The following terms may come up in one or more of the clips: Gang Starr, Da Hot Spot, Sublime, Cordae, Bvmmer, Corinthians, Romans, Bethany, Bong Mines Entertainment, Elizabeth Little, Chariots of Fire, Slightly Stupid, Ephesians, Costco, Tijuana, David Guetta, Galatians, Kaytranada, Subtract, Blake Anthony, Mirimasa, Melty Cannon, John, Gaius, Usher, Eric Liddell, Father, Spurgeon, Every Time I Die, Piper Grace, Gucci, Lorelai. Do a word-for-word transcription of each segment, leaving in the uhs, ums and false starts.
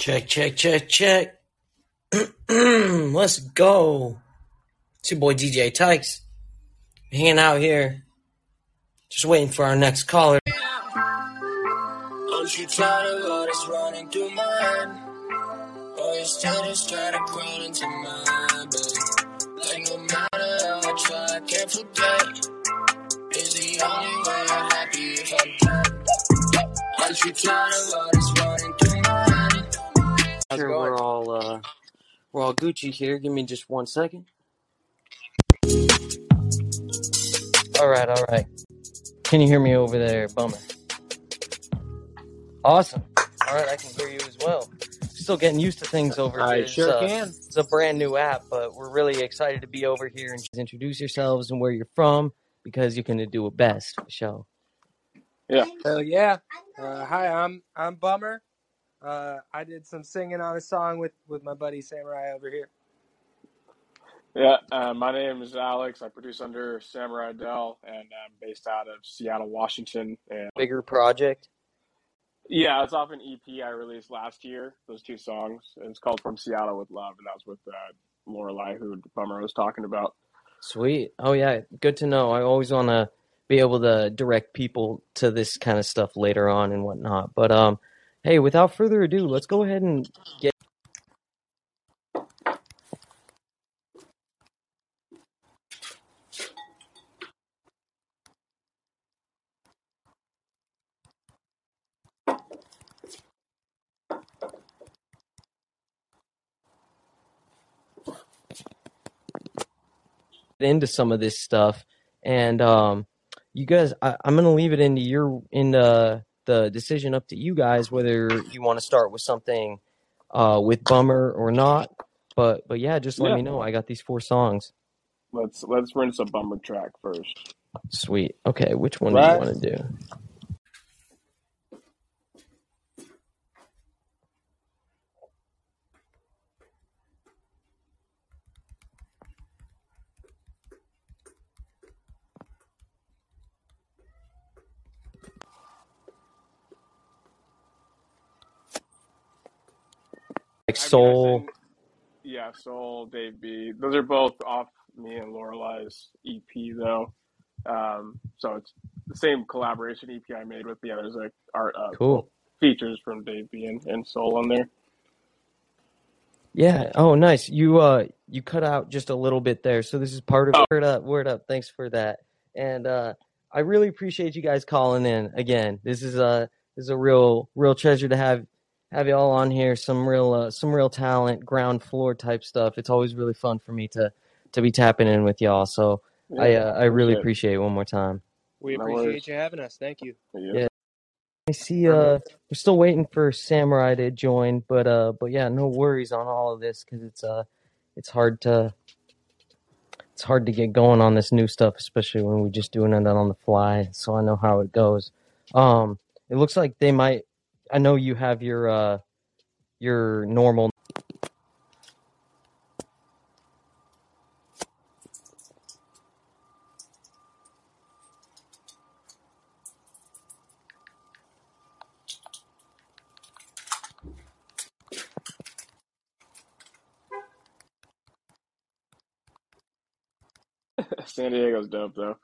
Check, check, check, check. Let's go. It's your boy D J Tykes. Hanging out here. Just waiting for our next caller. Don't you try to go this running through my head. Or you still just try to crawl into my bed. Like no matter how I try, I can't forget. It's the only way I'm happy if I'm dead. Don't you try to go this running through my head. We're all, uh, we're all Gucci here. Give me just one second. All right, all right. Can you hear me over there, Bvmmer? Awesome. All right, I can hear you as well. Still getting used to things over I here. I sure it's, uh, can. It's a brand new app, but we're really excited to be over here and just introduce yourselves and where you're from because you can do it best, Michelle. Yeah. Hell yeah. Uh, hi, I'm I'm Bvmmer. Uh, I did some singing on a song with, with my buddy Samurai over here. Yeah, uh, my name is Alex. I produce under Samurai Del, and I'm based out of Seattle, Washington. And bigger project? Yeah, it's off an E P I released last year, those two songs. It's called From Seattle With Love, and that was with uh, Lorelai, who Bvmmer was talking about. Sweet. Oh, yeah, good to know. I always want to be able to direct people to this kind of stuff later on and whatnot. But, um, hey, without further ado, let's go ahead and get... into some of this stuff. And um, you guys, I, I'm going to leave it into your... into, the decision up to you guys whether you want to start with something uh, with Bvmmer or not. But but yeah, just let yeah. me know. I got these four songs. Let's let's rinse a Bvmmer track first. Sweet. Okay, which one right. do you want to do? Like Soul, yeah, Soul, Dave B. Those are both off me and Lorelai's E P though, um, so it's the same collaboration E P I made with the others. Like art, uh, cool features from Dave B and, and Soul on there. Yeah. Oh, nice. You uh, you cut out just a little bit there, so this is part of oh. Word Up. Word Up. Thanks for that, and uh, I really appreciate you guys calling in again. This is a this is a real real treasure to have. Have you all on here? Some real, uh, some real talent, ground floor type stuff. It's always really fun for me to, to be tapping in with y'all. So yeah, I, uh, I really good. appreciate it one more time. We appreciate you having us. Thank you. Yeah. I see. Uh, we're still waiting for Samurai to join, but uh, but yeah, no worries on all of this because it's uh, it's hard to, it's hard to get going on this new stuff, especially when we're just doing it on the fly. So I know how it goes. Um, it looks like they might. I know you have your uh, your normal. San Diego's dope, though.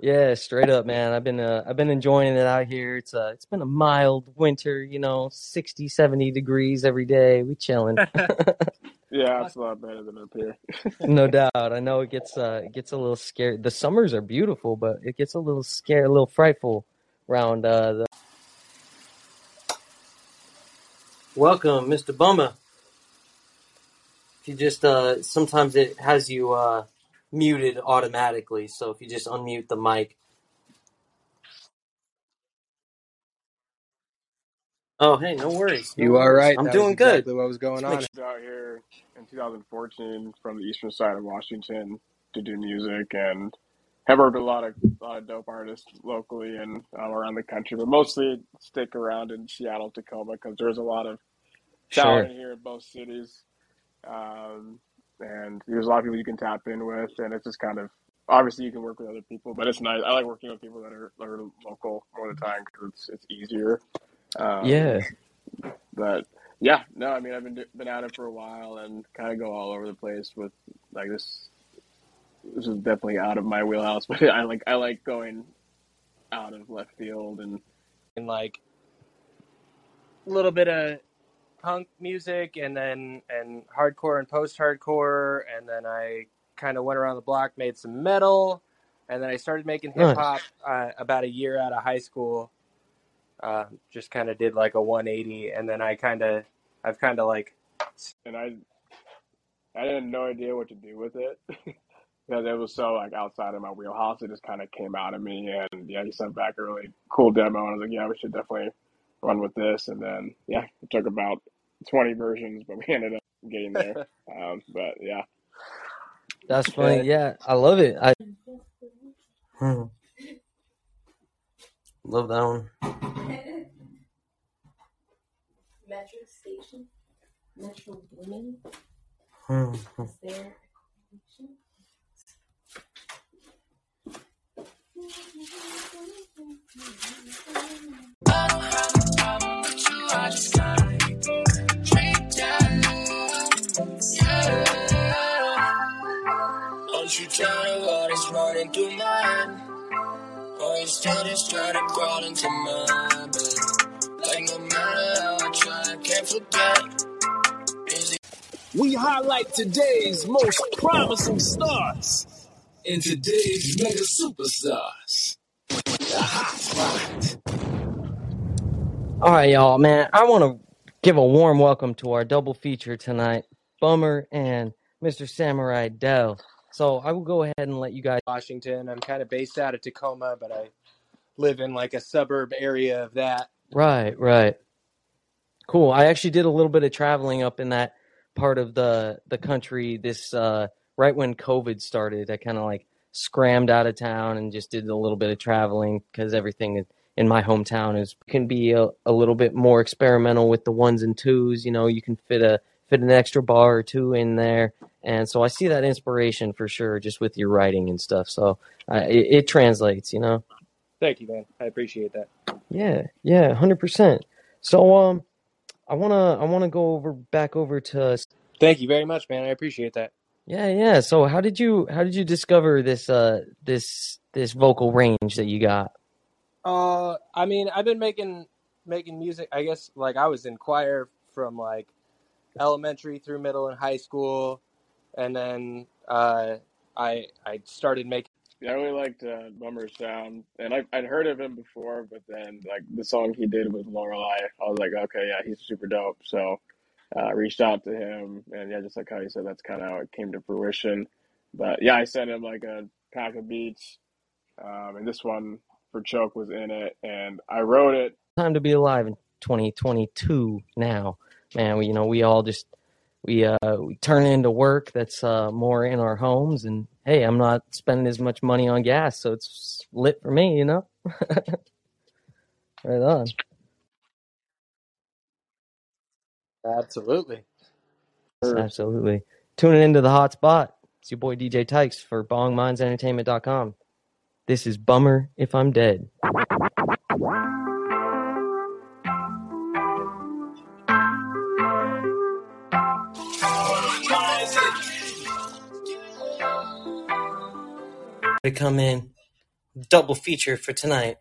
Yeah, straight up, man. I've been uh, I've been enjoying it out here. It's uh, it's been a mild winter, you know, sixty, seventy degrees every day. We chilling. Yeah, it's a lot better than up here. No doubt. I know it gets uh, it gets a little scary. The summers are beautiful, but it gets a little scary, a little frightful around uh, the. Welcome, Mister Bvmmer. If you just uh, sometimes it has you. Uh, muted automatically, so if you just unmute the mic. Oh, hey, no worries. No you worries. Are right. I'm that doing exactly good. What was going on? I was out here in two thousand fourteen from the eastern side of Washington to do music and have worked with a lot of, a lot of dope artists locally and uh, around the country, but mostly stick around in Seattle, Tacoma, because there's a lot of talent sure. here in both cities. Um, And there's a lot of people you can tap in with, and it's just kind of obviously you can work with other people, but it's nice. I like working with people that are, that are local all the time because it's, it's easier. Um, yeah. But Yeah, no, I mean, I've been been at it for a while and kind of go all over the place with, like, this. This is definitely out of my wheelhouse, but I like I like going out of left field and and like a little bit of punk music and then and hardcore and post-hardcore, and then I kind of went around the block, made some metal, and then I started making hip hop uh, about a year out of high school. Uh, just kind of did like a one eighty, and then I kind of I've kind of like and I I had no idea what to do with it. Because it was so, like, outside of my wheelhouse, it just kind of came out of me. And, yeah, he sent back a really cool demo. And I was like, yeah, we should definitely run with this. And then, yeah, it took about twenty versions, but we ended up getting there. um, but, yeah. That's funny. And, yeah, I love it. I hmm. love that one. Metro Station. Metro Women. Hmm. Is there a connection? We highlight today's most promising stars. In today's mega superstars, the hot spot. All right, y'all, man. I want to give a warm welcome to our double feature tonight, Bvmmer and Mister Samurai Del. So I will go ahead and let you guys. Washington. I'm kind of based out of Tacoma, but I live in like a suburb area of that. Right, right. Cool. I actually did a little bit of traveling up in that part of the the country. This. Uh, Right when COVID started, I kind of like scrammed out of town and just did a little bit of traveling because everything in my hometown is can be a, a little bit more experimental with the ones and twos. You know, you can fit a fit an extra bar or two in there, and so I see that inspiration for sure, just with your writing and stuff. So uh, it, it translates, you know. Thank you, man. I appreciate that. Yeah, yeah, one hundred percent. So um, I wanna I wanna go over back over to. Thank you very much, man. I appreciate that. Yeah, yeah. So, how did you how did you discover this uh this this vocal range that you got? Uh, I mean, I've been making making music. I guess like I was in choir from like elementary through middle and high school, and then uh, I I started making. Yeah, I really liked uh, Bvmmer's sound, and I, I'd heard of him before, but then like the song he did with Lorelai, I was like, okay, yeah, he's super dope. So. Uh, reached out to him, and yeah, just like how you said, that's kind of how it came to fruition. But yeah, I sent him like a pack of beats, um, and this one for Choke was in it, and I wrote it. Time to be alive in twenty twenty-two now, man. We, you know, we all just we uh we turn into work that's uh more in our homes, and hey, I'm not spending as much money on gas, so it's lit for me, you know. Right on. Absolutely. Absolutely. Tuning into the hot spot. It's your boy D J Tykes for Bong Mines Entertainment dot com. This is Bvmmer If I'm Dead. We come in double feature for tonight.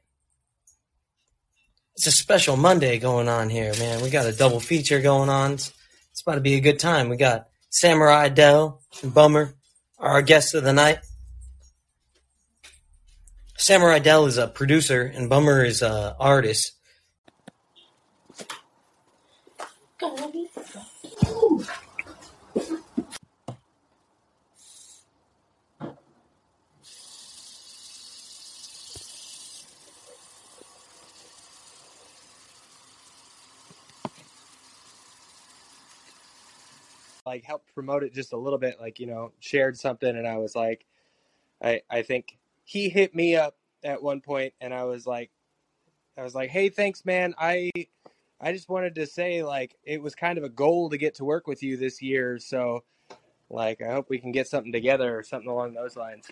It's a special Monday going on here, man. We got a double feature going on. It's, it's about to be a good time. We got Samurai Del and Bvmmer are our guests of the night. Samurai Del is a producer and Bvmmer is an artist. Like help promote it just a little bit, like, you know, shared something. And I was like, I I think he hit me up at one point and I was like, I was like, hey, thanks, man. I, I just wanted to say like, it was kind of a goal to get to work with you this year. So like, I hope we can get something together or something along those lines.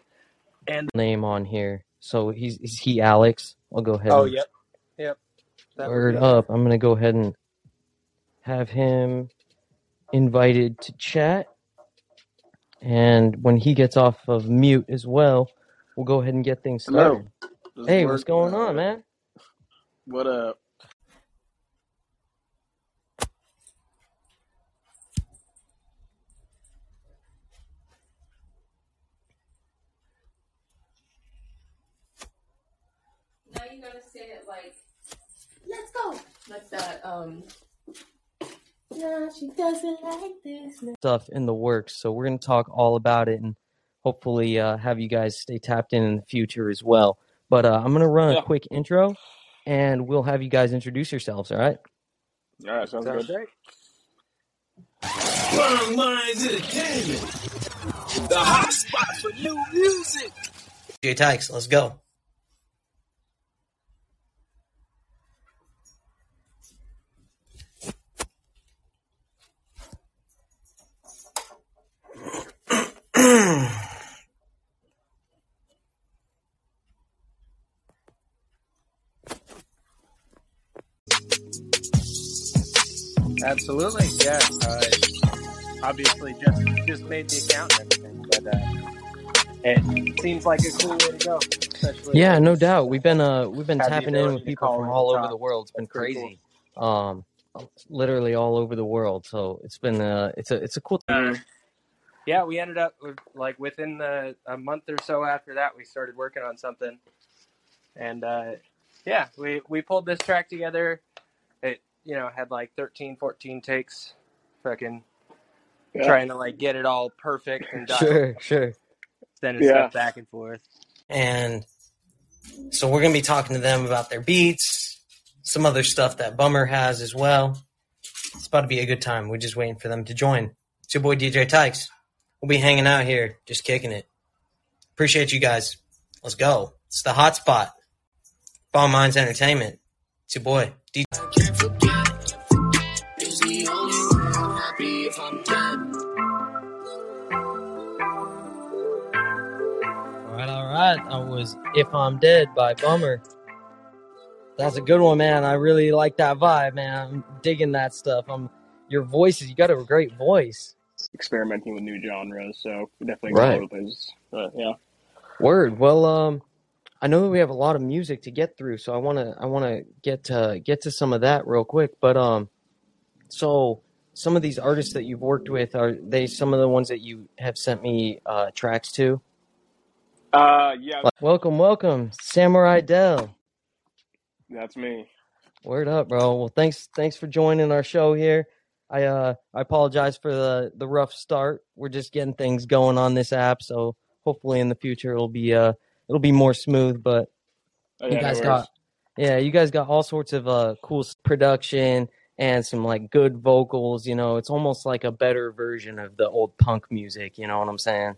And name on here. So he's, is he Alex? I'll go ahead. Oh, and... yep. Yep. That word up. I'm going to go ahead and have him invited to chat. And when he gets off of mute as well, we'll go ahead and get things started. Hello. Hey, what's going on, man? What up? Now you gotta say it like, let's go. Like that, um... No, she doesn't like this. Stuff in the works, so we're going to talk all about it and hopefully uh, have you guys stay tapped in in the future as well. But uh, I'm going to run yeah. a quick intro, and we'll have you guys introduce yourselves, all right? All right, sounds, sounds good. Bong Mines Entertainment, the hot spot for new music. D J Tykes, let's go. Absolutely, yeah. Uh, obviously, just just made the account and everything, but uh, it seems like a cool way to go. Yeah, no doubt. We've been uh, we've been tapping in with people from all over the world. It's been crazy, um, literally all over the world. So it's been uh, it's a it's a cool thing. Uh, yeah, we ended up with, like within the a month or so after that, we started working on something, and uh, yeah, we we pulled this track together. It. You know, had like thirteen, fourteen takes, fucking yeah. trying to like get it all perfect and done. Sure, sure. Then it's yeah. back and forth. And so we're going to be talking to them about their beats, some other stuff that Bvmmer has as well. It's about to be a good time. We're just waiting for them to join. It's your boy D J Tykes. We'll be hanging out here, just kicking it. Appreciate you guys. Let's go. It's the hot spot. Bong Mines Entertainment. It's your boy D J. That was If I'm Dead by Bvmmer. That's a good one, man. I really like that vibe, man. I'm digging that stuff. I'm your voices. You got a great voice. Experimenting with new genres, so we definitely right. Those, but yeah. Word. Well, um, I know that we have a lot of music to get through, so I wanna I wanna get to get to some of that real quick. But um, so some of these artists that you've worked with, are they some of the ones that you have sent me uh, tracks to? Uh yeah. Welcome, welcome, Samurai Del. That's me. Word up, bro. Well, thanks, thanks for joining our show here. I uh I apologize for the the rough start. We're just getting things going on this app, so hopefully in the future it'll be uh it'll be more smooth. But oh, yeah, you guys got yeah, you guys got all sorts of uh cool production and some like good vocals. You know, it's almost like a better version of the old punk music. You know what I'm saying?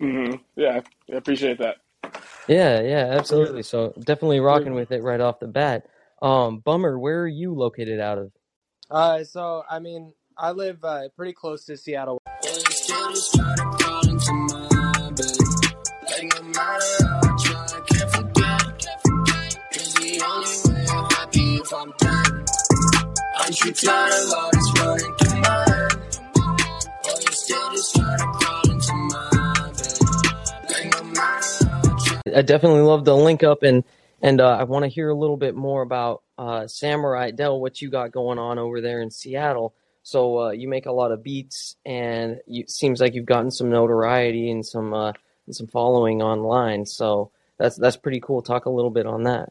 Mm-hmm. Yeah, I appreciate that. Yeah, yeah, absolutely. So definitely rocking with it right off the bat. Um, Bvmmer, where are you located out of? Uh, so, I mean, I live uh, pretty close to Seattle. I definitely love the link up, and and uh, I want to hear a little bit more about uh, Samurai Del, what you got going on over there in Seattle. So uh, you make a lot of beats, and you, it seems like you've gotten some notoriety and some uh, and some following online. So that's that's pretty cool. Talk a little bit on that.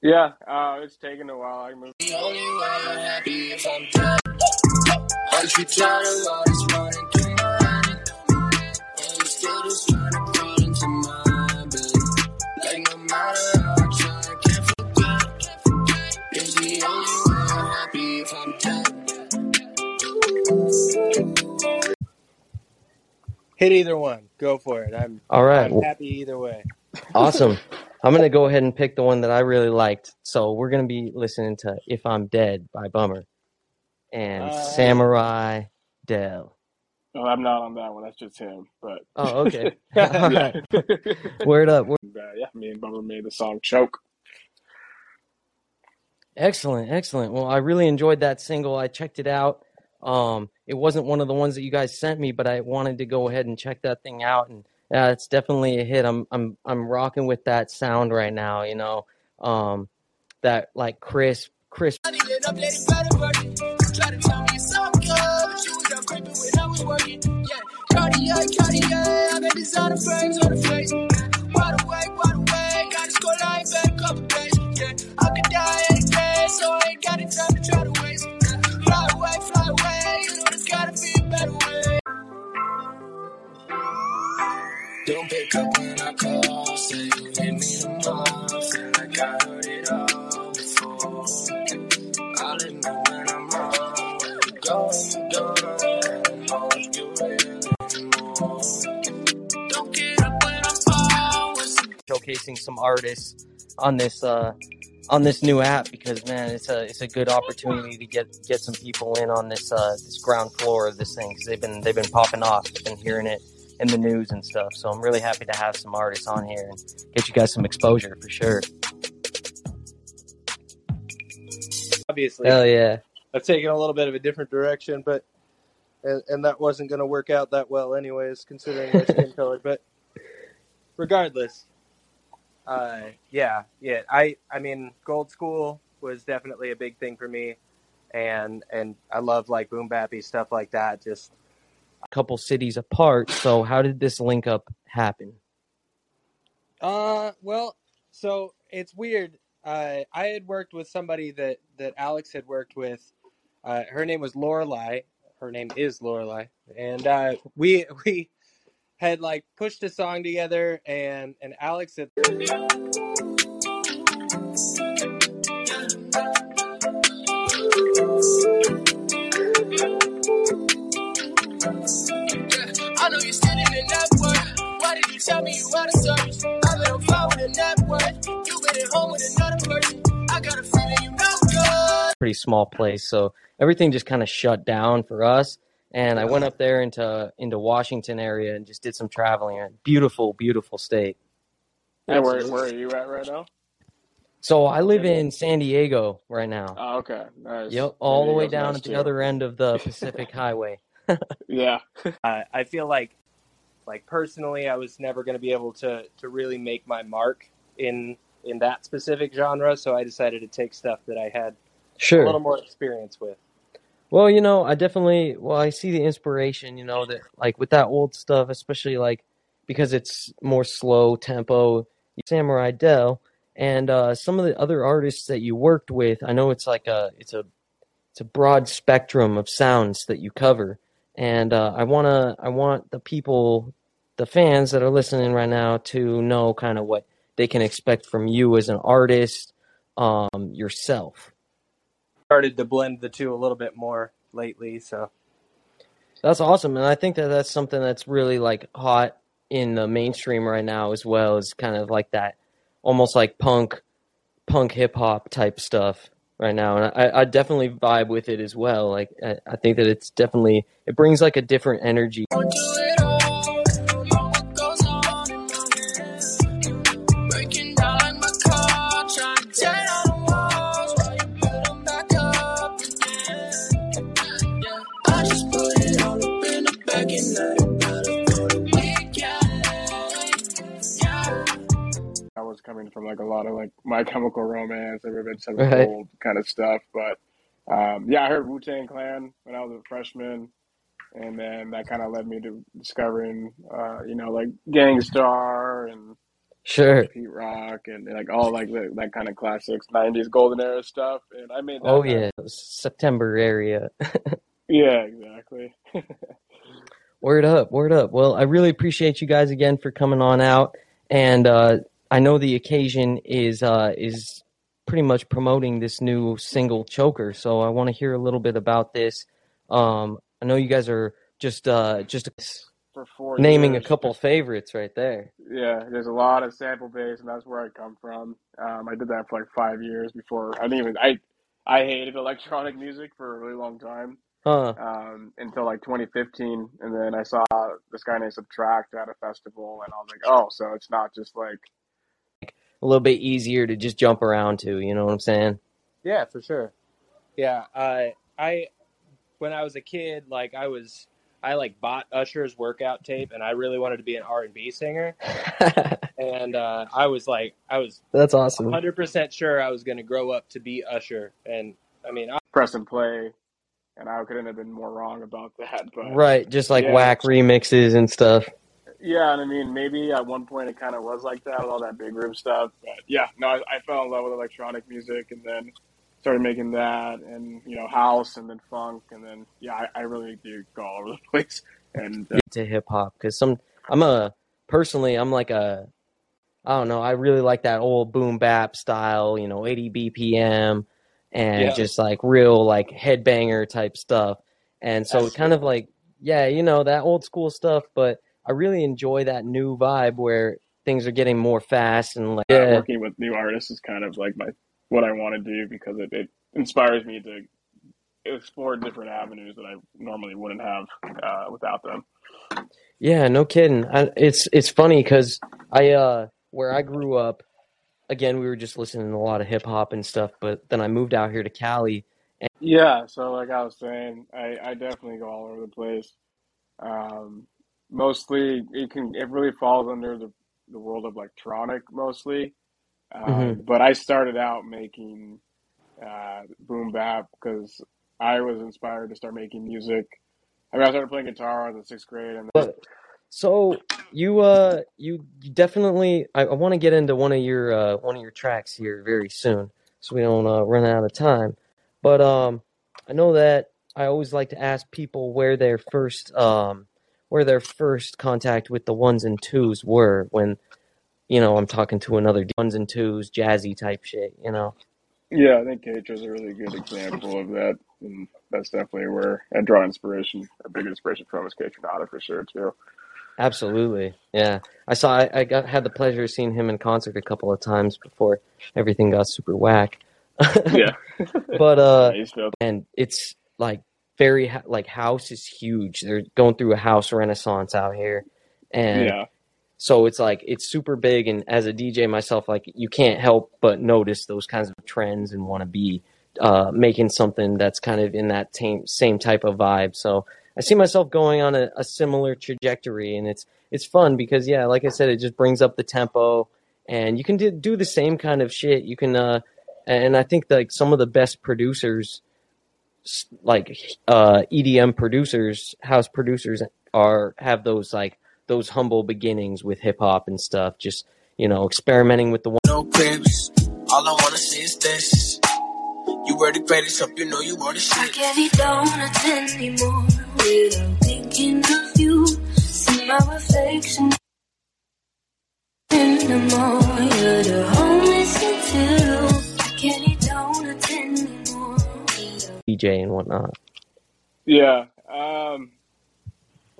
Yeah, uh, it's taken a while. I moved. The only way I'm happy if I'm dead. I should try to love this morning. Hit either one. Go for it. I'm, All right. I'm happy either way. Awesome. I'm going to go ahead and pick the one that I really liked. So we're going to be listening to If I'm Dead by Bvmmer and uh, Samurai Del. No, I'm not on that one. That's just him. But Oh, okay. All right. Word up. Word... Uh, yeah, me and Bvmmer made the song Choke. Excellent, excellent. Well, I really enjoyed that single. I checked it out. Um, it wasn't one of the ones that you guys sent me, but I wanted to go ahead and check that thing out, and uh, it's definitely a hit. I'm I'm I'm rocking with that sound right now, you know. Um, that like crisp, crisp. So I ain't got it time to try to waste. Fly away, fly away, you know there's gotta be a better way. Don't pick up when I call, say you hit me tomorrow. Feel like I heard it all before. I'll admit when I'm wrong. When you go, you go, I don't know if you're real anymore. Don't get up when I'm always showcasing some artists on this, uh, on this new app, because man, it's a it's a good opportunity to get get some people in on this uh this ground floor of this thing, because they've been they've been popping off. I've been hearing it in the news and stuff, so I'm really happy to have some artists on here and get you guys some exposure for sure. Obviously, hell yeah, I've taken a little bit of a different direction, but and, and that wasn't going to work out that well anyways, considering my skin color. But regardless. Uh, yeah, yeah. I, I mean, Gold School was definitely a big thing for me, and and I love like boom bappy stuff like that. Just a couple cities apart. So how did this link up happen? Uh, well, so it's weird. Uh, I had worked with somebody that, that Alex had worked with. Uh, her name was Lorelai. Her name is Lorelai, and uh, we we. had like pushed a song together, and, and Alex had I know you're standing in that word. Why did you tell me you out of service? I've been on fire with a net word. You've been at home with another person. I got a feeling you know good. Pretty small place, so everything just kind of shut down for us. And I went up there into into Washington area and just did some traveling. Beautiful, beautiful state. And where, where are you at right now? So I live in San Diego right now. Oh, okay. Nice. Yep, all San the way Diego's down nice at too. The other end of the Pacific Highway. Yeah. Uh, I feel like, like personally, I was never going to be able to to really make my mark in in that specific genre. So I decided to take stuff that I had sure. a little more experience with. Well, you know, I definitely, well, I see the inspiration, you know, that like with that old stuff, especially like because it's more slow tempo, Samurai Del, and uh, some of the other artists that you worked with. I know it's like a, it's a, it's a broad spectrum of sounds that you cover. And uh, I want to, I want the people, the fans that are listening right now to know kind of what they can expect from you as an artist, um, yourself. Started to blend the two a little bit more lately, so that's awesome. And I think that that's something that's really like hot in the mainstream right now as well, is kind of like that almost like punk punk hip-hop type stuff right now, and I, I definitely vibe with it as well. Like I, I think that it's definitely, it brings like a different energy. Coming from like a lot of like My Chemical Romance, I've been some right. old kind of stuff, but um, yeah, I heard Wu-Tang Clan when I was a freshman, and then that kind of led me to discovering, uh, you know, like Gang Starr and sure Pete Rock and, and like all like the, that kind of classics, nineties golden era stuff. And I made that oh yeah, September area. Yeah, exactly. Word up, word up. Well, I really appreciate you guys again for coming on out, and uh, I know the occasion is uh, is pretty much promoting this new single, Choker, so I want to hear a little bit about this. Um, I know you guys are just uh, just For four naming years, a couple just, favorites right there. Yeah, there's a lot of sample base, and that's where I come from. Um, I did that for like five years before. I didn't even I I hated electronic music for a really long time, huh. um, until like twenty fifteen, and then I saw this guy named Subtract at a festival, and I was like, oh, so it's not just like a little bit easier to just jump around to, you know what I'm saying? Yeah, for sure. Yeah, uh, I when I was a kid, like I was, I like bought Usher's workout tape, and I really wanted to be an R and B singer. And uh, I was like, I was that's awesome. one hundred percent sure I was going to grow up to be Usher, and I mean, I press and play, and I couldn't have been more wrong about that. But right, just like yeah. whack remixes and stuff. Yeah, and I mean, maybe at one point it kind of was like that with all that big room stuff. But yeah, no, I, I fell in love with electronic music, and then started making that, and you know, house, and then funk, and then yeah, I, I really do go all over the place. And uh, to hip hop, because some I'm a personally I'm like a I don't know I really like that old boom bap style, you know, eighty B P M, and yeah. just like real like headbanger type stuff. And so That's kind true. of like yeah, you know, that old school stuff, but I really enjoy that new vibe where things are getting more fast and like yeah, yeah. working with new artists is kind of like my. what I want to do, because it, it inspires me to explore different avenues that I normally wouldn't have uh, without them. Yeah, no kidding. I, it's it's funny because I uh, where I grew up, again, we were just listening to a lot of hip hop and stuff, but then I moved out here to Cali. And- yeah, so like I was saying, I, I definitely go all over the place. Um, mostly, it can it really falls under the, the world of electronic mostly. Uh, mm-hmm. But I started out making uh, boom bap because I was inspired to start making music. I mean, I started playing guitar in the sixth grade. And then... So you, uh, you definitely. I, I want to get into one of your uh, one of your tracks here very soon, so we don't uh, run out of time. But um, I know that I always like to ask people where their first um, where their first contact with the ones and twos were when. You know, I'm talking to another ones and twos, jazzy type shit, you know? Yeah, I think Kaytra's a really good example of that. And that's definitely where I draw inspiration. A big inspiration from is Kaytranada for sure, too. Absolutely, yeah. I saw, I, I got had the pleasure of seeing him in concert a couple of times before everything got super whack. Yeah. But, uh, yeah, and it's like very, like, house is huge. They're going through a house renaissance out here. And, yeah. So it's like, it's super big. And as a D J myself, like you can't help but notice those kinds of trends and want to be uh, making something that's kind of in that t- same type of vibe. So I see myself going on a, a similar trajectory, and it's, it's fun because yeah, like I said, it just brings up the tempo and you can do, do the same kind of shit. You can, uh, and I think like some of the best producers, like uh, E D M producers, house producers are, have those like, those humble beginnings with hip hop and stuff, just, you know, experimenting with the one. No cribs, all I wanna see is this. You were the greatest up, you know you wanna shit. I can't eat donuts anymore without thinking of you. See my reflection in the morning, you're the only thing to. I can't eat donuts anymore. D J and whatnot. Yeah, um...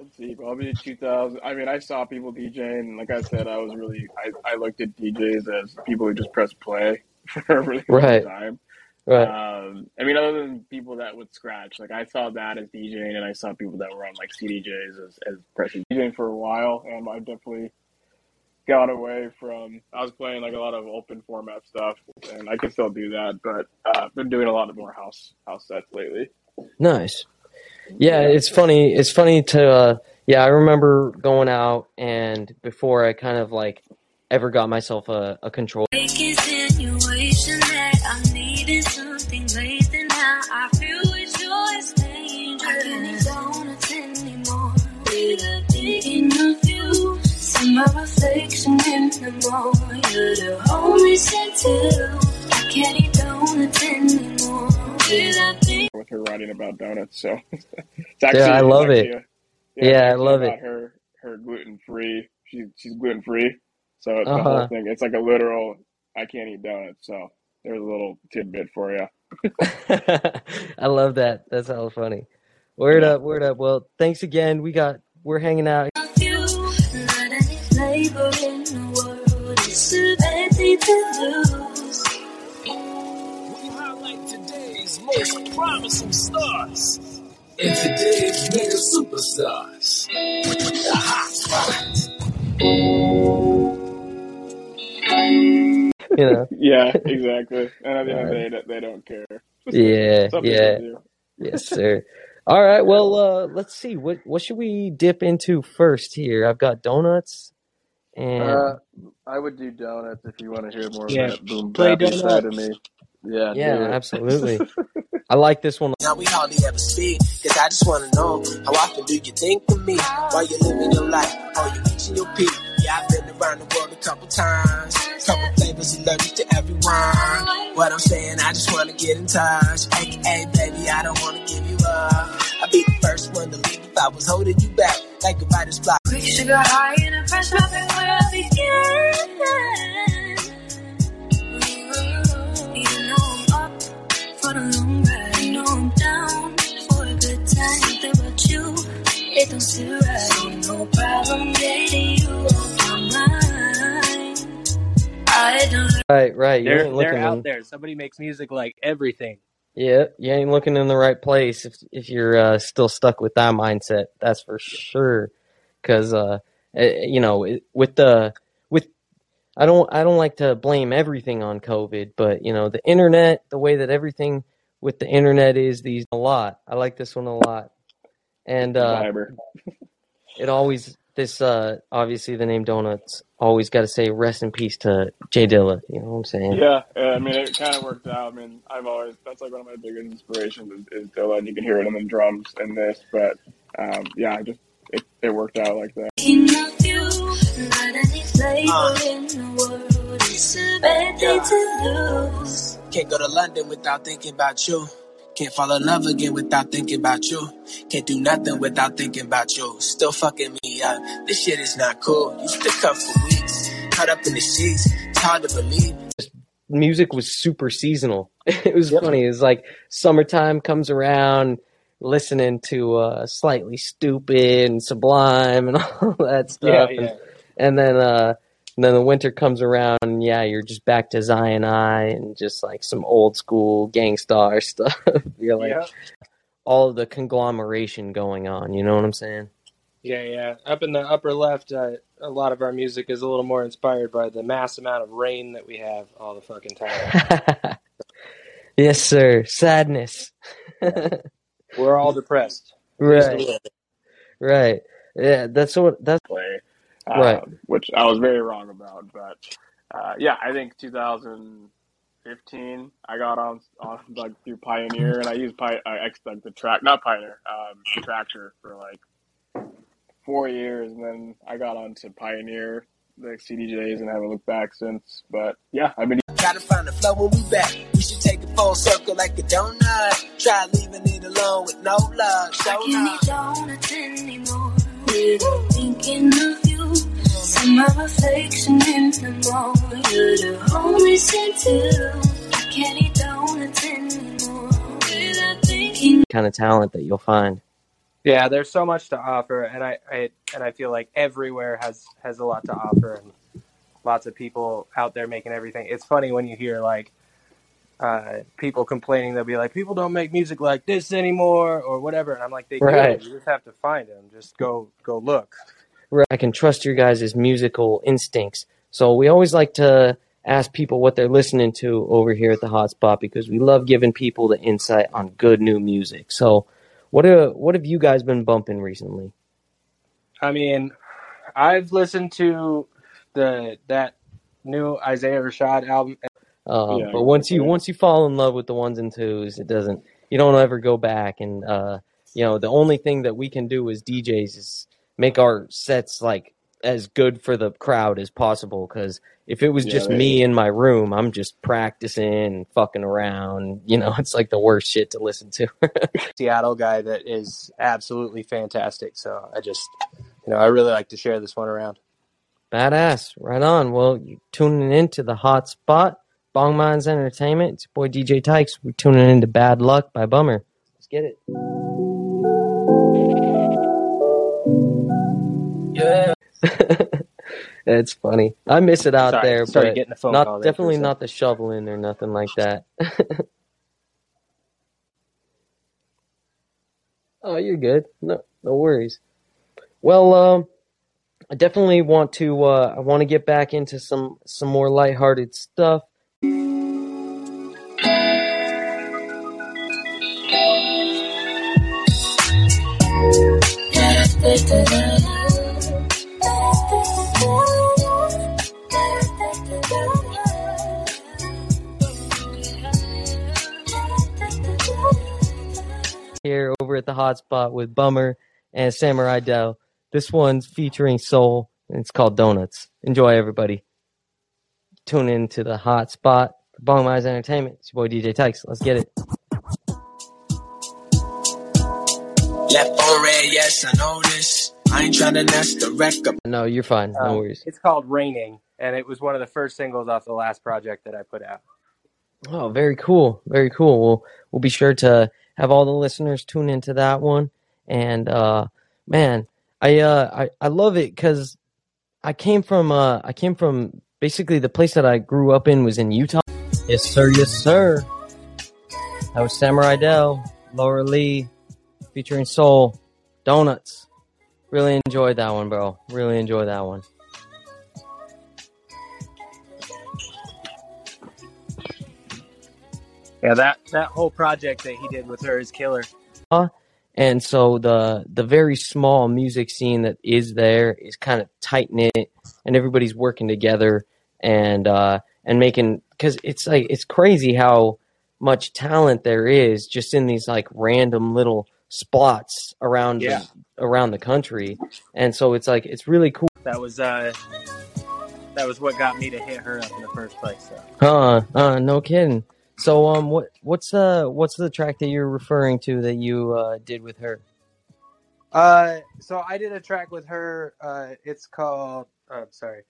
Let's see, probably two thousand. I mean, I saw people DJing, and like I said, I was really, I, I looked at D Js as people who just press play for a really long right. time. Right. Um, I mean, other than people that would scratch, like I saw that as DJing, and I saw people that were on like C D Js as, as pressing DJing for a while, and I definitely got away from, I was playing like a lot of open format stuff, and I can still do that, but uh, I've been doing a lot of more house, house sets lately. Nice. Yeah, it's funny. It's funny to, uh, yeah, I remember going out and before I kind of like ever got myself a, a control. With her writing about donuts, so it's actually, yeah, I love it's actually, it. Yeah, yeah I love about it. Her her gluten free. She she's gluten free, so it's uh-huh. the whole thing. It's like a literal. I can't eat donuts, so there's a little tidbit for you. I love that. That's hella funny. Word yeah. up, word up. Well, thanks again. We got we're hanging out. Most promising stars and today's mega superstars. The Hot Spot. You know? Yeah, exactly. And I mean, uh, they, they don't care. Yeah, yeah. Yes, sir. All right, well, uh, let's see. What what should we dip into first here? I've got donuts. And uh, I would do donuts if you want to hear more yeah. of that boom bap side of me. Yeah, yeah, absolutely. I like this one. Now we hardly ever speak, cause I just wanna know how often do you think of me while you're living your life, while you're reaching your peak. Yeah, I've been around the world a couple times, couple flavors allergic to everyone. What I'm saying, I just wanna get in touch. A K A baby, I don't wanna give you up. I'd be the first one to leave if I was holding you back, like a writer's block. We should go high in a fresh mouth and we'll be good. You know I'm up for the long ride. You know I'm down for a good time. Think about you, it don't sit right. So no problem getting you off my mind. I don't. Right, right. You they're they're out in... there. Somebody makes music like everything. Yeah, you ain't looking in the right place if if you're uh, still stuck with that mindset. That's for sure. Because uh, you know, with the with, I don't I don't like to blame everything on COVID, but you know, the internet, the way that everything with the internet is these a lot. I like this one a lot, and uh, it always this uh, obviously the name Donuts always got to say rest in peace to Jay Dilla. You know what I'm saying? Yeah, I mean it kind of worked out. I mean I've always that's like one of my biggest inspirations is, is Dilla, and you can hear it on the drums and this, but um, yeah, I just. It, it worked out like that. Uh, Can't go to London without thinking about you. Can't fall in love again without thinking about you. Can't do nothing without thinking about you. Still fucking me up. This shit is not cool. You stick up for weeks. Caught up in the sheets. It's hard to believe. Music was super seasonal. It was yep. funny. It was like summertime comes around. Listening to uh, Slightly Stupid and Sublime and all that stuff, yeah, yeah. And, and then uh, and then the winter comes around, and yeah, you're just back to Zion I and just like some old school Gang Starr stuff. You're like yeah. all of the conglomeration going on. You know what I'm saying? Yeah, yeah. Up in the upper left, uh, a lot of our music is a little more inspired by the mass amount of rain that we have all the fucking time. Yes, sir. Sadness. Yeah. We're all depressed. Right. Right. Yeah, that's what that's um, right. Which I was very wrong about, but uh, yeah, I think two thousand fifteen I got on on like through Pioneer, and I used Pi- I ex like the track not Pioneer, um Subtract for like four years, and then I got on to Pioneer, the C D Js, and haven't looked back since. But yeah, I've been gotta find the flow when we back. We should take a full circle like a donut. Try leaving it alone with no love. So I can't eat donuts anymore. Without thinking of you. Some of reflection in the morning. You're the only thing to. I can't eat donuts anymore. Without thinking. Kind of talent that you'll find. Yeah, there's so much to offer, and I, I and I feel like everywhere has, has a lot to offer, and lots of people out there making everything. It's funny when you hear like uh, people complaining. They'll be like, "People don't make music like this anymore," or whatever. And I'm like, "They right. do. You just have to find them. Just go go look." Right. I can trust your guys' musical instincts. So we always like to ask people what they're listening to over here at the Hot Spot because we love giving people the insight on good new music. So. What uh, what have you guys been bumping recently? I mean, I've listened to the that new Isaiah Rashad album. Uh, yeah, but once you once you fall in love with the ones and twos, it doesn't. You don't ever go back, and uh, you know the only thing that we can do as D Js is make our sets like as good for the crowd as possible. Because if it was yeah, just me is. in my room, I'm just practicing and fucking around. You know, it's like the worst shit to listen to. Seattle guy that is absolutely fantastic. So I just, you know, I really like to share this one around. Badass. Right on. Well, you're tuning in to the Hot Spot, Bong Mines Entertainment. It's your boy D J Tykes. We're tuning into Bad Luck by Bvmmer. Let's get it. Yeah. It's funny. I miss it out sorry, there, sorry but the phone not, call definitely not the shoveling or nothing like that. Oh, you're good. No, no worries. Well, um, I definitely want to. Uh, I want to get back into some some more lighthearted stuff. Here over at the Hot Spot with Bvmmer and Samurai Del. This one's featuring Soul, and it's called Donuts. Enjoy, everybody. Tune in to the Hot Spot, Bong Mines Entertainment. It's your boy D J Tykes. Let's get it. Left or red, yes, I know this. I ain't trying to nest the record. No, you're fine. No um, worries. It's called Raining, and it was one of the first singles off the last project that I put out. Oh, very cool. Very cool. We'll, we'll be sure to have all the listeners tune into that one. And, uh, man, I, uh, I, I love it because I came from, uh, I came from basically the place that I grew up in was in Utah. Yes, sir. Yes, sir. That was Samurai Del, Lorelai, featuring Soul, Donuts. Really enjoyed that one, bro. Really enjoyed that one. Yeah, that, that whole project that he did with her is killer. Uh, and so the the very small music scene that is there is kind of tight-knit, and everybody's working together and uh, and making... Because it's like it's crazy how much talent there is just in these like random little spots around yeah. the, around the country. And so it's like it's really cool. That was... Uh... That was what got me to hit her up in the first place. So. Uh, uh, no kidding. So um, what what's uh what's the track that you're referring to that you uh, did with her? Uh, so I did a track with her. Uh, it's called. Oh, sorry,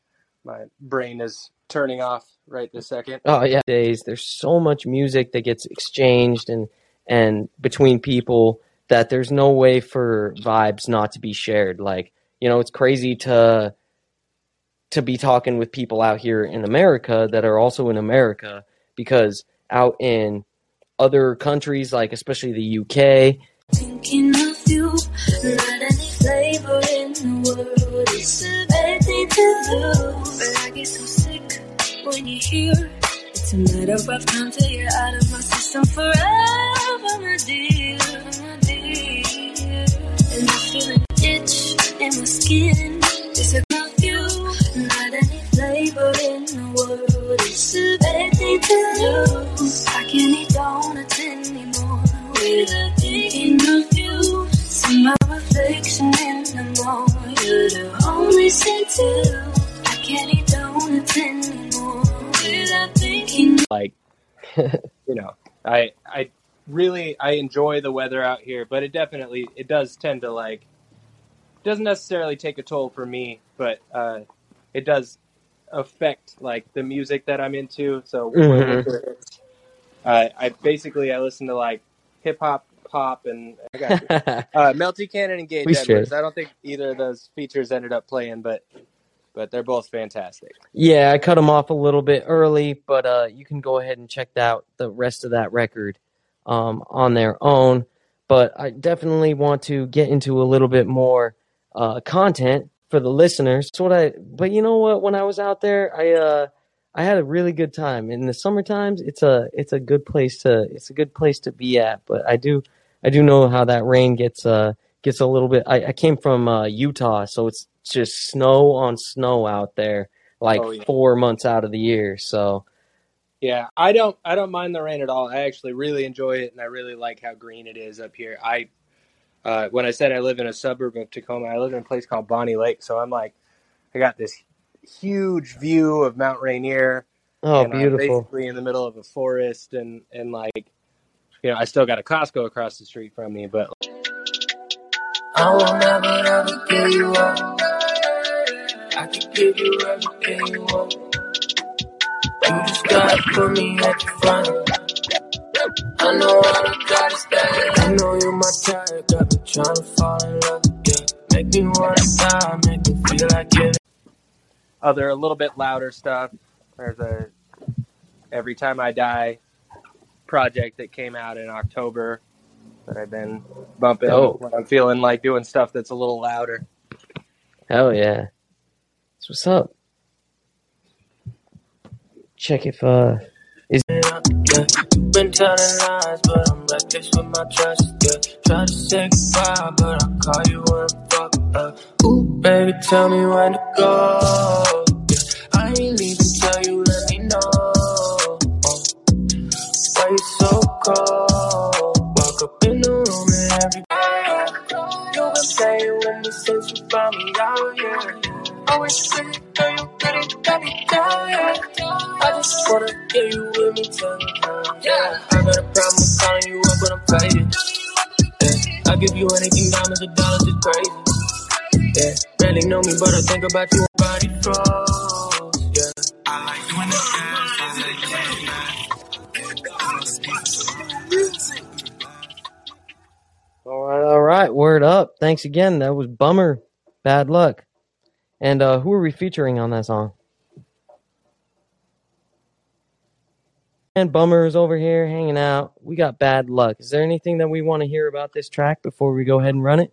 my brain is turning off right this second. Oh yeah, days. There's so much music that gets exchanged and and between people that there's no way for vibes not to be shared. Like you know, it's crazy to to be talking with people out here in America that are also in America because. Out in other countries, like especially the U K. Thinking of you, not any flavor in the world. It's a bad thing to lose. But I get so sick when you're here. It's a matter of time till you're out of my system forever, my dear, my dear. And I feel an itch in my skin. It's a good view, not any flavor in the world. It's a bad thing to lose. I can't eat donuts anymore. Without thinking of you, see my reflection in the morning. You're the only thing to. I can't eat donuts anymore. Without thinking, like, you know, I I really I enjoy the weather out here, but it definitely it does tend to like doesn't necessarily take a toll for me, but uh, it does affect like the music that I'm into. So. Mm-hmm. Uh, I basically I listen to like hip hop, pop, and I got uh, Melty Cannon and Gage Edwards. I don't think either of those features ended up playing, but but they're both fantastic. Yeah, I cut them off a little bit early, but uh, you can go ahead and check out the rest of that record um, on their own. But I definitely want to get into a little bit more uh, content for the listeners. That's what I. But you know what? When I was out there, I. Uh, I had a really good time. In the summer times, it's a it's a good place to it's a good place to be at. But I do I do know how that rain gets uh gets a little bit. I, I came from uh, Utah, so it's just snow on snow out there, like oh, yeah. four months out of the year. So yeah, I don't I don't mind the rain at all. I actually really enjoy it, and I really like how green it is up here. I uh, when I said I live in a suburb of Tacoma, I live in a place called Bonnie Lake. So I'm like, I got this huge view of Mount Rainier. Oh, and beautiful. I'm basically in the middle of a forest and, and like, you know, I still got a Costco across the street from me, but I will never, ever give you up. I can give you everything you want. You just gotta put me at the front. I know all I gotta stay. I know you're my type. Got me trying to fall in love again. Make me wanna die. Make me feel like it. Other a little bit louder stuff. There's a Every Time I Die project that came out in October that I've been bumping. Oh. When I'm feeling like doing stuff that's a little louder. Hell yeah. That's what's up. Check if uh is you've been telling lies, but I'm reckless with my trust. Try to say goodbye, but I call you when I'm fucked. Uh, ooh, baby, tell me when to go. I ain't leaving till you let me know. Uh, why you so cold? Walk up in the room and everybody. You've been playing with me since you found me out, yeah. Always pretty, girl, you pretty, got me down, yeah. I just wanna get you with me till you know, yeah. I got a problem calling you up, but I'm faded. Yeah, I give you anything, diamonds or dollars, it's crazy. Yeah, barely know me, but I think about you and body flows. Yeah, I like you when the girls are like that. All right, all right, word up. Thanks again. That was Bvmmer, Bad Luck. And uh, who are we featuring on that song? And Bvmmer is over here hanging out. We got Bad Luck. Is there anything that we want to hear about this track before we go ahead and run it?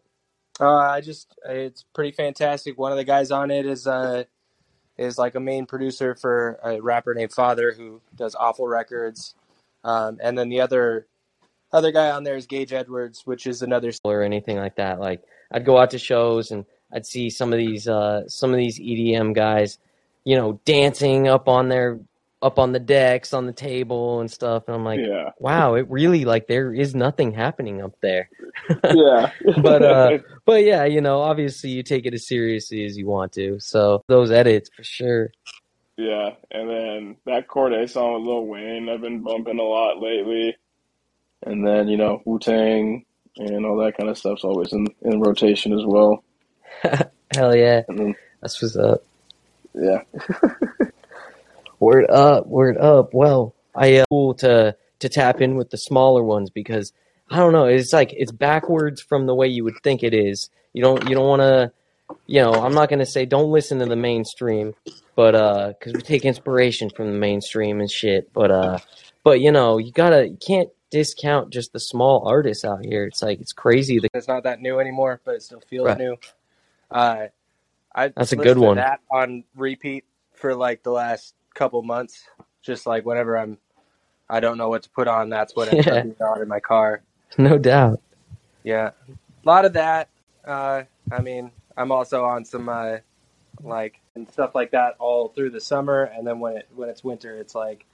Uh, I just, it's pretty fantastic. One of the guys on it is uh, is like a main producer for a rapper named Father who does awful records. Um, and then the other other guy on there is Gage Edwards, which is another or anything like that. Like I'd go out to shows and I'd see some of these uh, some of these E D M guys, you know, dancing up on their up on the decks, on the table and stuff. And I'm like, yeah. Wow, it really like there is nothing happening up there. Yeah. But, uh, but yeah, you know, obviously you take it as seriously as you want to. So those edits for sure. Yeah. And then that Cordae song with Lil Wayne, I've been bumping a lot lately. And then, you know, Wu-Tang and all that kind of stuff's always in, in rotation as well. Hell yeah. And then, that's what's up. Yeah. Word up, word up. Well, I uh, cool to to tap in with the smaller ones because I don't know. It's like it's backwards from the way you would think it is. You don't you don't want to, you know. I'm not gonna say don't listen to the mainstream, but uh, because we take inspiration from the mainstream and shit. But uh, but you know, you gotta you can't discount just the small artists out here. It's like it's crazy. That- it's not that new anymore, but it still feels right. new. Uh, I that's a good one. That on repeat for like the last couple months, just like whenever I'm I don't know what to put on, that's what yeah. I'm on in my car. No doubt. Yeah, a lot of that. uh I mean, I'm also on some uh like and stuff like that all through the summer, and then when it when it's winter, it's like,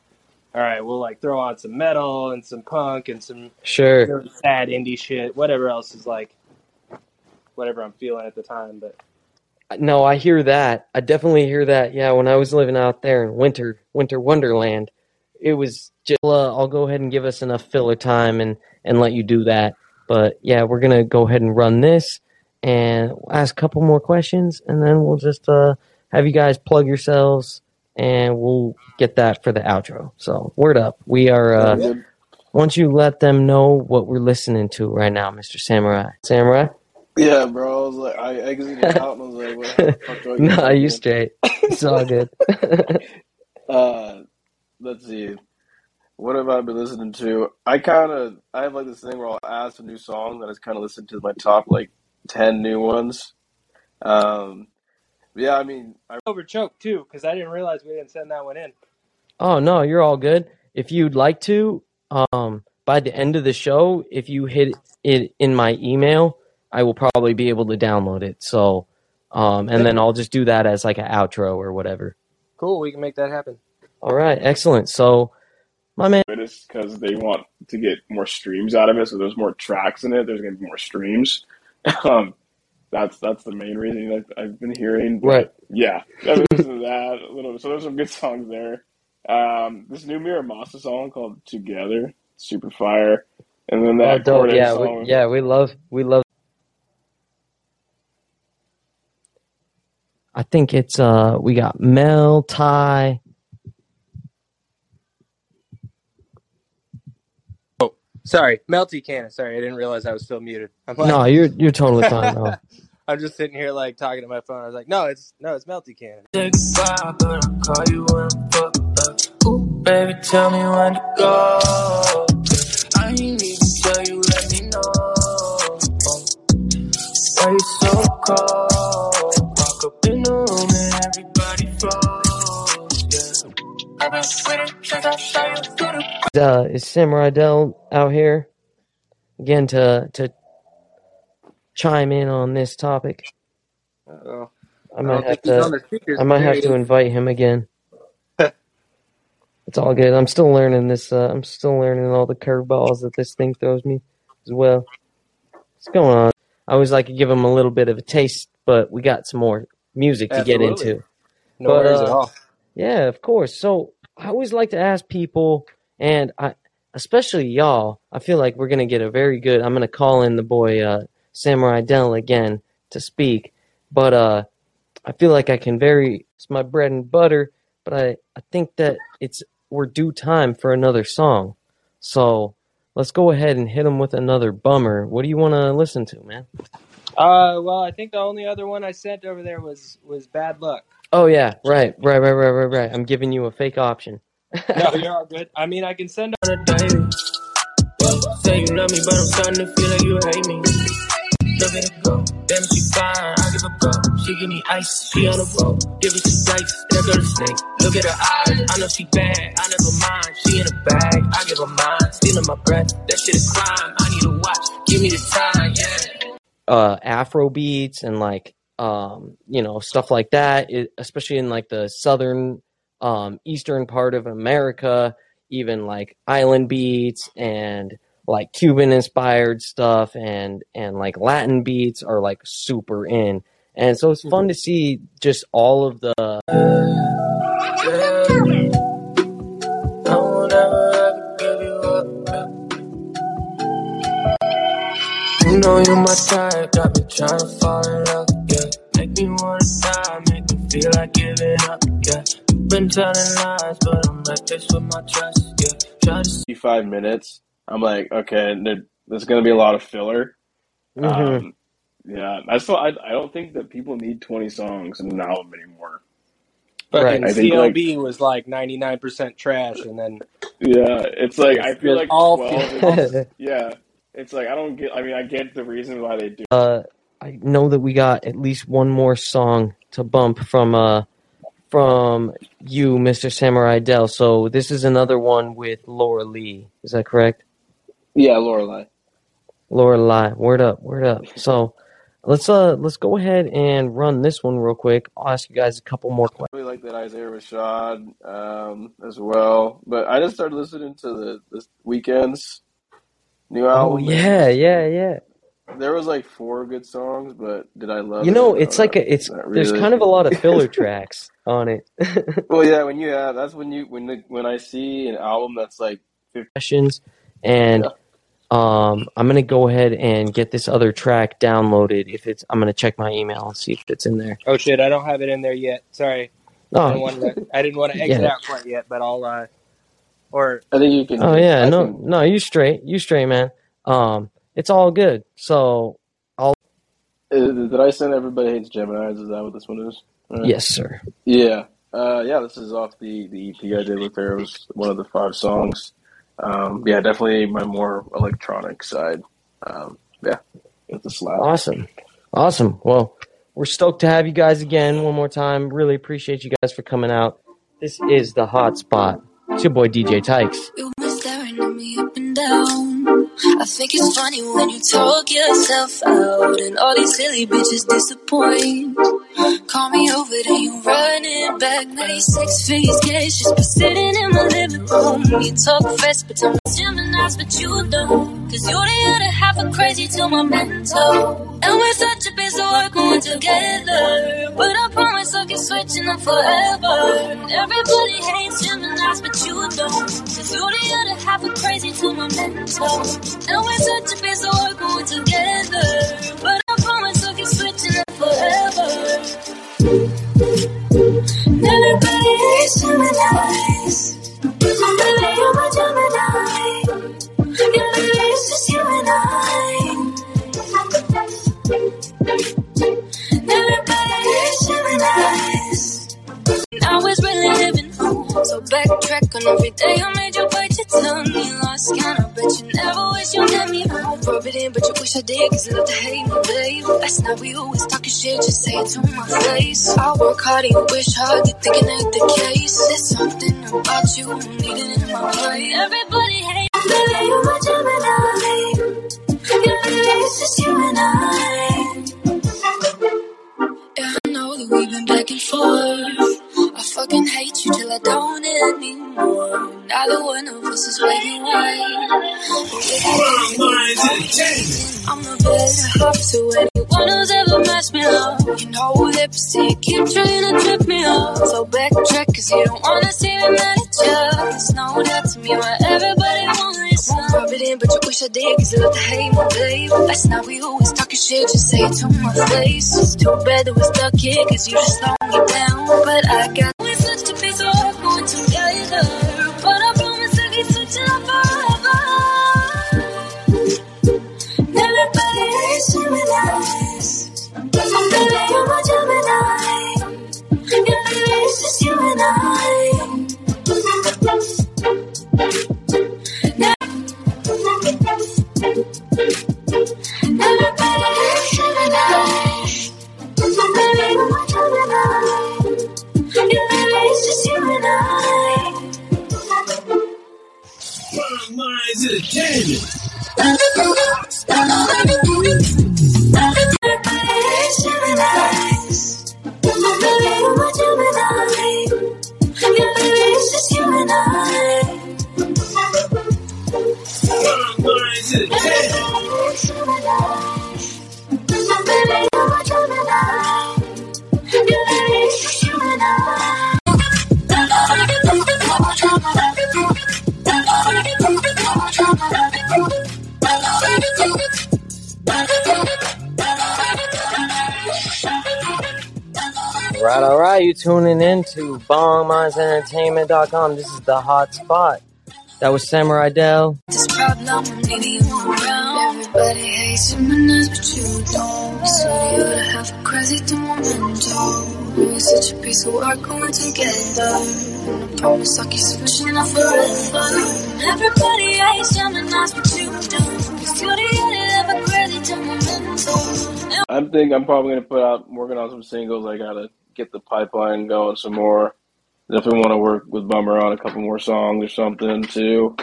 all right, we'll like throw on some metal and some punk and some sure really sad indie shit, whatever else is like whatever I'm feeling at the time. But no, I hear that. I definitely hear that. Yeah, when I was living out there in winter, winter wonderland, it was just, uh, I'll go ahead and give us enough filler time and, and let you do that. But yeah, we're going to go ahead and run this and we'll ask a couple more questions, and then we'll just uh, have you guys plug yourselves and we'll get that for the outro. So word up. We are, uh, once you let them know what we're listening to right now, Mister Samurai. Samurai? Yeah, bro. I was like, I exited out and I was like, what the fuck do I Nah, you straight. It's all good. uh, let's see. What have I been listening to? I kind of, I have like this thing where I'll ask a new song that I kind of listen to my top like ten new ones. Um, yeah, I mean, I over Choke too because I didn't realize we didn't send that one in. Oh no, you're all good. If you'd like to, um, by the end of the show, if you hit it in my email, I will probably be able to download it. So, um, and then I'll just do that as like an outro or whatever. Cool. We can make that happen. All right. Excellent. So my man. It is because they want to get more streams out of it. So there's more tracks in it. There's going to be more streams. Um, that's, that's the main reason that I've been hearing. Right. Yeah. I've been listening to that a little bit. So there's some good songs there. Um, this new Mirimasa song called Together, super fire. And then that. Oh, dope. Yeah. Song. We, yeah. We love, we love. I think it's, uh, we got Melty. Oh, sorry. Melty Cannon. Sorry. I didn't realize I was still muted. I'm like, no, you're, you're totally fine. No. I'm just sitting here like talking to my phone. I was like, no, it's, no, it's Melty Cannon. Goodbye, but I'll call you when I'm fucked up. Ooh, baby, tell me when to go. I ain't even tell you, let me know. Why you so cold? Up in the room and everybody flows, yeah. Uh, is Samurai Del out here again to to chime in on this topic? Uh-oh. I might, I have, to, I might have to invite him again. It's all good. I'm still learning this. Uh, I'm still learning all the curveballs that this thing throws me as well. What's going on? I always like to give them a little bit of a taste, but we got some more music Absolutely. to get into. No but, worries uh, at all. Yeah, of course. So I always like to ask people, and I, especially y'all, I feel like we're going to get a very good, I'm going to call in the boy uh, Samurai Del again to speak, but uh, I feel like I can very, it's my bread and butter, but I, I think that it's we're due time for another song. So let's go ahead and hit him with another bummer. What do you want to listen to, man? Uh, well, I think the only other one I sent over there was, was Bad Luck. Oh, yeah, right, right, right, right, right, right. I'm giving you a fake option. No, you're all good. I mean, I can send on a diary. Say you love me, but I'm starting to feel like you hate me. Look at her go. Damn, she fine. I give a go. She give me ice. She on the road. Give her some dice. That girl a snake. Look at her eyes. I know she bad. I never mind. She in a bag. I give her mine. Stealing my breath. That shit is crime. I need a watch. Give me the time. Yeah. Uh, Afro beats and like, um, you know, stuff like that, it, especially in like the southern, um, eastern part of America, even like island beats and like Cuban inspired stuff and, and like Latin beats are like super in. And so it's fun to see just all of the. Uh, yeah. I won't ever give you up. You know you're my type, got me trying to fall in love. Make me wanna die, make me feel like giving up, yeah. Been telling lies, but I'm like this with my trust, yeah. Try to see five minutes. I'm like, okay, there, there's gonna be a lot of filler. Mm-hmm. Um, yeah, I still, I, I don't think that people need twenty songs in an album anymore. But right. I think C L B like, was like ninety-nine percent trash, and then yeah, it's like I feel like all twelve, yeah, it's like I don't get. I mean, I get the reason why they do. Uh, I know that we got at least one more song to bump from uh, from you, Mister Samurai Del. So this is another one with Lorelai. Is that correct? Yeah, Lorelai. Lorelai. Word up, word up. So let's uh let's go ahead and run this one real quick. I'll ask you guys a couple more questions. I really like that Isaiah Rashad um, as well. But I just started listening to the this weekend's new album. Oh, yeah, yeah, yeah. There was like four good songs, but did I love it? You know, it? it's no, like a, it's really. There's kind of a lot of filler tracks on it. Well, yeah, when you have that's when you when the, when I see an album that's like fifty questions, and yeah. um, I'm gonna go ahead and get this other track downloaded. If it's, I'm gonna check my email and see if it's in there. Oh shit, I don't have it in there yet. Sorry, oh. I didn't want to, I didn't want to exit yeah. out quite yet, but I'll. Uh, or I think you can. Oh yeah, I no, can... no, you straight, you straight, man. Um. It's all good. So, I'll. Did I send Everybody Hates Geminis? Is that what this one is? Right. Yes, sir. Yeah. Uh, yeah, this is off the, the E P I did with her. It was one of the five songs. Um, yeah, definitely my more electronic side. Um, yeah. It's a slap. Awesome. Awesome. Well, we're stoked to have you guys again one more time. Really appreciate you guys for coming out. This is The Hot Spot. It's your boy, D J Tykes. Me up and down. I think it's funny when you talk yourself out and all these silly bitches disappoint. Call me over, then you run it back. Many six figures cash just be sitting in my living room. You talk fast, but I'm feminized, but you don't. Cause you're the other half of crazy to my mental. And we're such a piece of work when we're together. But I promise I'll keep switching them forever. Everybody hates Geminis, but you don't. Cause you're the other half of crazy to my mental. And we're such a piece of work when we're together. But I promise I'll keep switching them forever. And everybody hates Geminis. But I'm really, I'm a Gemini. Yeah, baby, it's just you and I. Everybody is Gemini's. And I was really living, so backtrack on every day. I made you bite your tongue. You lost count, I bet you never wish you let me out. Rub it in, but you wish I did, cause I love to hate me, babe. That's not we always talking shit, just say it to my face. I work hard and you wish hard, you think it ain't the case. There's something about you, I'm needing in my way. Everybody hates. Baby, you're my Gemini. Yeah, baby, it's just you and I. Yeah, you till I don't anymore. Neither one of us is waiting right. Bong Mines Entertainment. I'm the better half to anyone who's ever messed me up. You know lipstick, keep trying to trip me up. So backtrack, cause you don't wanna see me mad at ya. It's no doubt to me why everybody wants some. I won't rub it in, but you wish I did, cause I love to hate my babe. That's not we always talking shit, just say it to my face. It's too bad that we're stuck here, cause you just don't get down. But I got always such to be so hard going together. But I promise I can switch it up forever. Everybody hates you and lies. Oh baby, you're my Gemini. And baby, it's just you and I. Everybody hates you and lies. Oh baby, you're my Gemini. Bong Mines Entertainment. Right, all right, you tuning in to bong mines entertainment dot com. This is The Hot Spot. That was Samurai Del. This problem, everybody hates him and us, but you don't. So you would have a crazy tomorrow. We were such a piece of work going together. I promise I'll keep switching up forever. Everybody hates him and us, but you don't. Still the unit of a crazy tomorrow. I think I'm probably going to put out, working on some singles. I got to get the pipeline going some more. Definitely want to work with Bvmmer on a couple more songs or something too.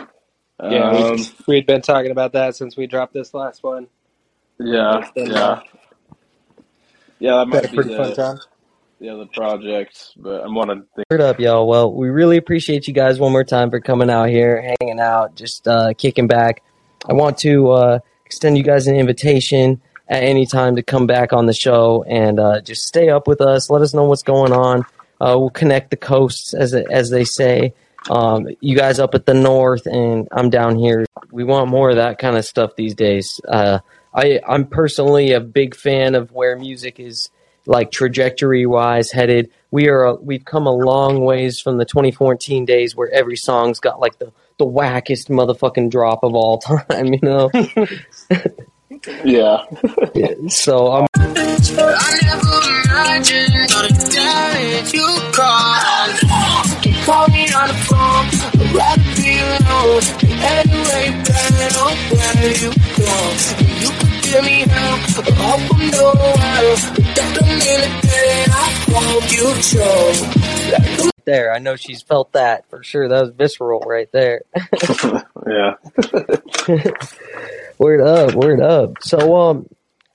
Yeah, um, we've, we've been talking about that since we dropped this last one. Yeah, yeah, uh, yeah. That might be pretty fun time. The other projects, but I want to think. Heard up, y'all. Well, we really appreciate you guys one more time for coming out here, hanging out, just uh, kicking back. I want to uh, extend you guys an invitation at any time to come back on the show and uh, just stay up with us. Let us know what's going on. Uh, we'll connect the coasts, as as they say. Um, you guys up at the north, and I'm down here. We want more of that kind of stuff these days. Uh, I, I'm personally a big fan of where music is, like trajectory-wise headed. We are a, we've come a long ways from the twenty fourteen days where every song's got like the the wackest motherfucking drop of all time. You know? Yeah. Yeah. So I'm. I never imagined all the damage you caused. You call me on the phone, I'd rather be alone. Anyway, better know where you go. You could give me help, I hope I'm doing well. But that don't mean a thing, I hope you chose. There, I know she's felt that for sure. That was visceral right there. Yeah. Word up, word up. So, um...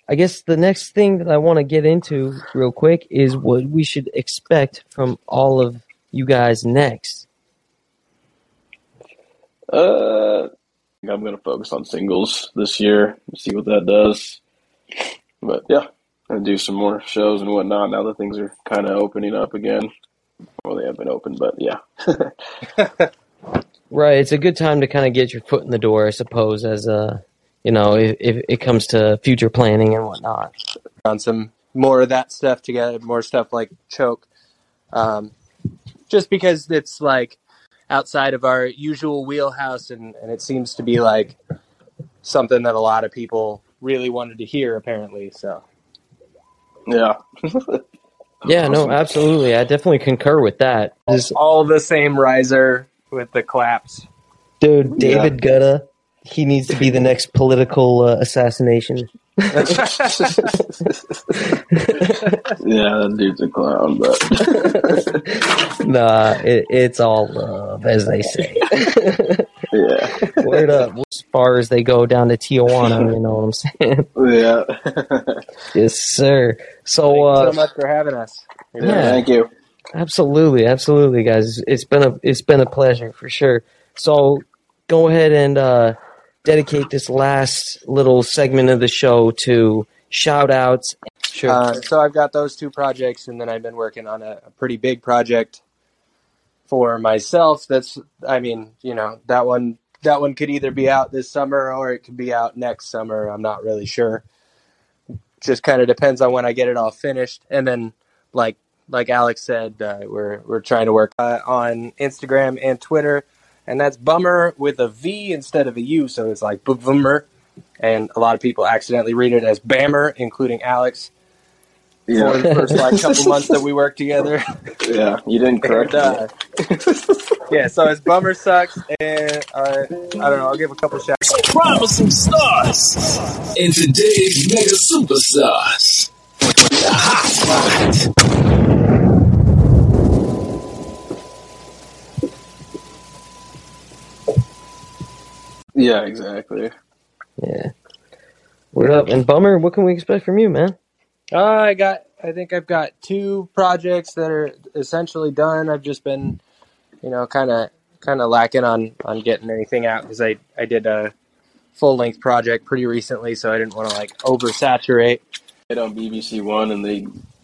I guess the next thing that I want to get into real quick is what we should expect from all of you guys next. Uh, I'm going to focus on singles this year, see what that does. But yeah, I'm going to do some more shows and whatnot now that things are kind of opening up again. Well, they haven't opened, but yeah. Right, it's a good time to kind of get your foot in the door, I suppose, as a... You know, if, if it comes to future planning and whatnot. On some more of that stuff together, more stuff like Choke. Um, just because it's like outside of our usual wheelhouse and, and it seems to be like something that a lot of people really wanted to hear apparently. So, yeah. Yeah, no, absolutely. I definitely concur with that. Just all the same riser with the claps. Dude, David yeah. Guetta. He needs to be the next political uh, assassination. Yeah, that dude's a clown, but... nah, it, it's all love, as they say. Yeah. Word up. As far as they go down to Tijuana, you know what I'm saying? Yeah. Yes, sir. So, thank you uh, so much for having us. Yeah. Yeah, thank you. Absolutely, absolutely, guys. It's been a it's been a pleasure for sure. So go ahead and uh, dedicate this last little segment of the show to shout outs. Sure. Uh, so I've got those two projects, and then I've been working on a, a pretty big project for myself. That's, I mean, you know, that one that one could either be out this summer or it could be out next summer. I'm not really sure. Just kind of depends on when I get it all finished. And then, like like Alex said, uh, we're we're trying to work uh, on Instagram and Twitter, and that's Bvmmer with a V instead of a U, so it's like Bvmmer. And a lot of people accidentally read it as Bammer, including Alex. Yeah. For the first like couple months that we worked together. Yeah, you didn't correct and, uh, yeah, so it's Bvmmer Sucks, and uh, I don't know, I'll give a couple shots. Promising stars in today's mega superstars. The Hot Spot. Yeah, exactly. Yeah. What up? And Bvmmer, what can we expect from you, man? Uh, I got. I think I've got two projects that are essentially done. I've just been, you know, kind of, kind of lacking on, on getting anything out because I, I did a full length project pretty recently, so I didn't want to like oversaturate. It on B B C One, and they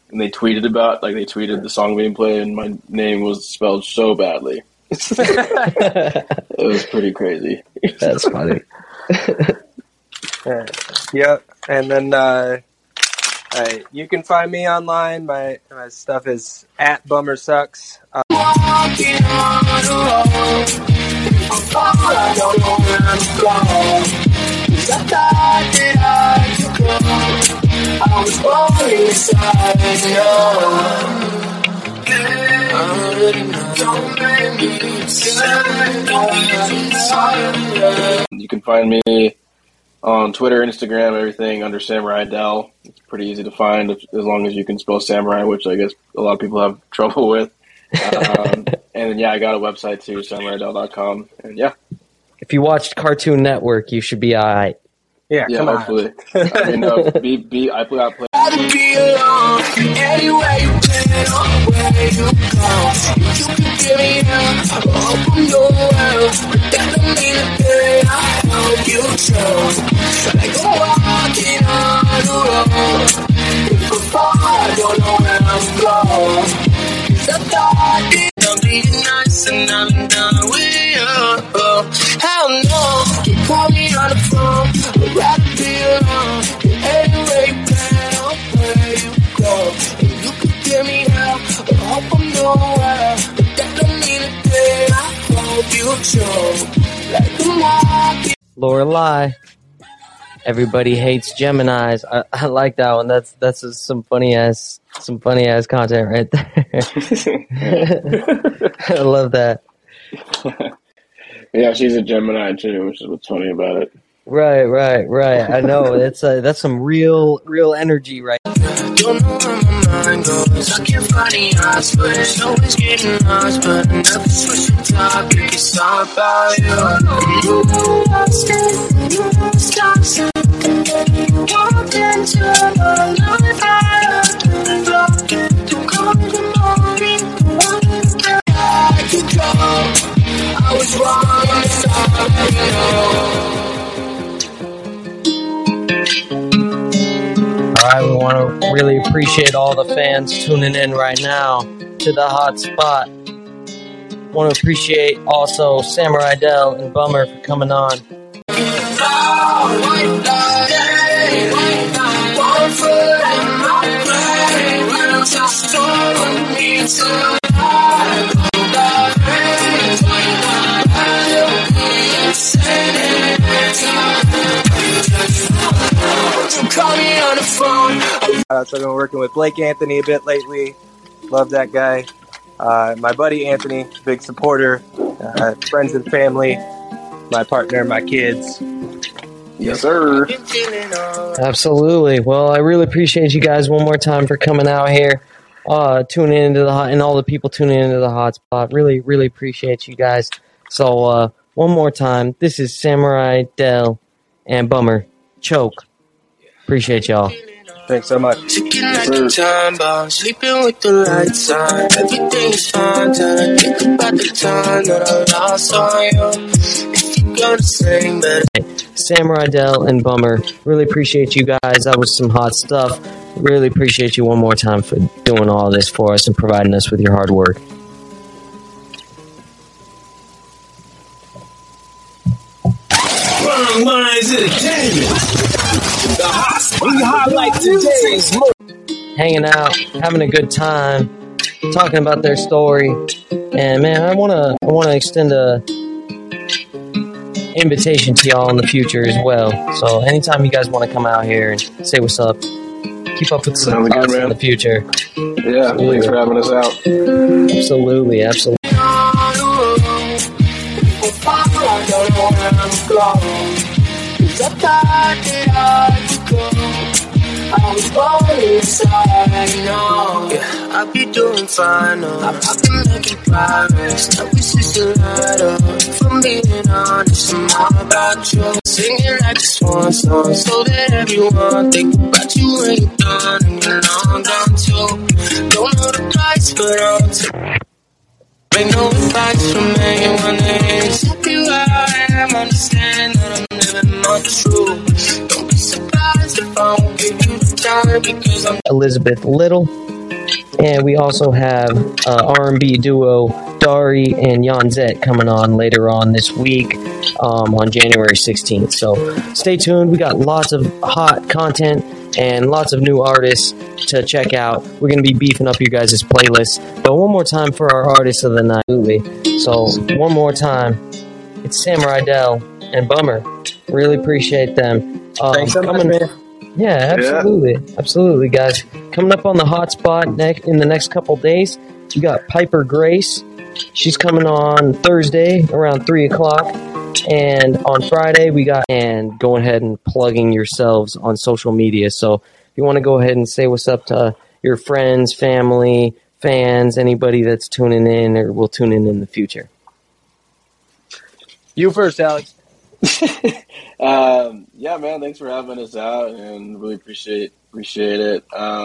and they tweeted about like they tweeted the song being played, and my name was spelled so badly. It was pretty crazy. That's funny. Yep, and then. Uh, Uh, you can find me online. My my stuff is at Bvmmer Sucks. Uh, you can find me on Twitter, Instagram, everything under Samurai Del. It's pretty easy to find as long as you can spell Samurai, which I guess a lot of people have trouble with. Um, and then, yeah, I got a website too, samurai del dot com. And yeah. If you watched Cartoon Network, you should be all right. Yeah, yeah, come hopefully. On. I mean, no, be, be, I play, I play. Lorelai, everybody hates Geminis. I, I like that one. That's that's a, some funny ass some funny ass content right there. I love that. Yeah, she's a Gemini too, which is what's funny about it. Right, right, right. I know. That's uh, that's some real, real energy, right? Don't know where my mind goes. I can't find the odds, but it's always getting lost. But I never switch the topic. It's all about you. You lost it. You lost it. Walked into a lonely fire. Walked into the morning. I could go. I was wrong. It's all you know. Alright, we want to really appreciate all the fans tuning in right now to the Hot Spot. Want to appreciate also Samurai Del and Bvmmer for coming on. Call me on the phone. Uh, so I've been working with Blake Anthony a bit lately. Love that guy. Uh, my buddy Anthony, big supporter. Uh, friends and family. My partner, my kids. Yes, sir. Absolutely. Well, I really appreciate you guys one more time for coming out here. Uh, tuning into the hot, and all the people tuning into the Hot Spot. Really, really appreciate you guys. So uh, one more time, this is Samurai Del and Bvmmer. Choke. Appreciate y'all. Thanks so much. Ticking like a time bomb, sleeping with the lights on. Everything is fine till I think about the time that I lost on you. If you're gonna sing, better. Samurai Del and Bvmmer, really appreciate you guys. That was some hot stuff. Really appreciate you one more time for doing all this for us and providing us with your hard work. Bong Mines Entertainment. The hot, we highlight today's movie. Hanging out, having a good time, talking about their story, and man, I wanna, I wanna extend a invitation to y'all in the future as well. So anytime you guys want to come out here and say what's up, keep up with us in the future. Yeah, absolutely. Thanks for having us out. Absolutely, absolutely. I was born inside, no. Yeah, I be doing fine, no. I've been making progress. I wish it's a lot of. If I'm being honest, I'm all about you. Singing like a swan song, so that everyone think about you when you're done and you're long gone too. Don't know the price, but I'll take. Make no advice from anyone that ain't exactly where I am. Understand that I'm living my truth. Don't be surprised if I won't give you the time because I'm Elizabeth Little. And we also have uh, R and B duo Dari and Yon Zet coming on later on this week um, on January sixteenth. So stay tuned. We got lots of hot content and lots of new artists to check out. We're going to be beefing up your guys' playlist. But one more time for our artists of the night. Absolutely. So one more time, it's Samurai Del and Bvmmer. Really appreciate them. Um, Thanks so much, man. Yeah, absolutely. Yeah. Absolutely, guys. Coming up on the hot spot next, in the next couple days, we got Piper Grace. She's coming on Thursday around three o'clock. And on Friday, we got... And go ahead and plugging yourselves on social media. So if you want to go ahead and say what's up to your friends, family, fans, anybody that's tuning in or will tune in in the future. You first, Alex. um, yeah, man, thanks for having us out and really appreciate appreciate it. Um,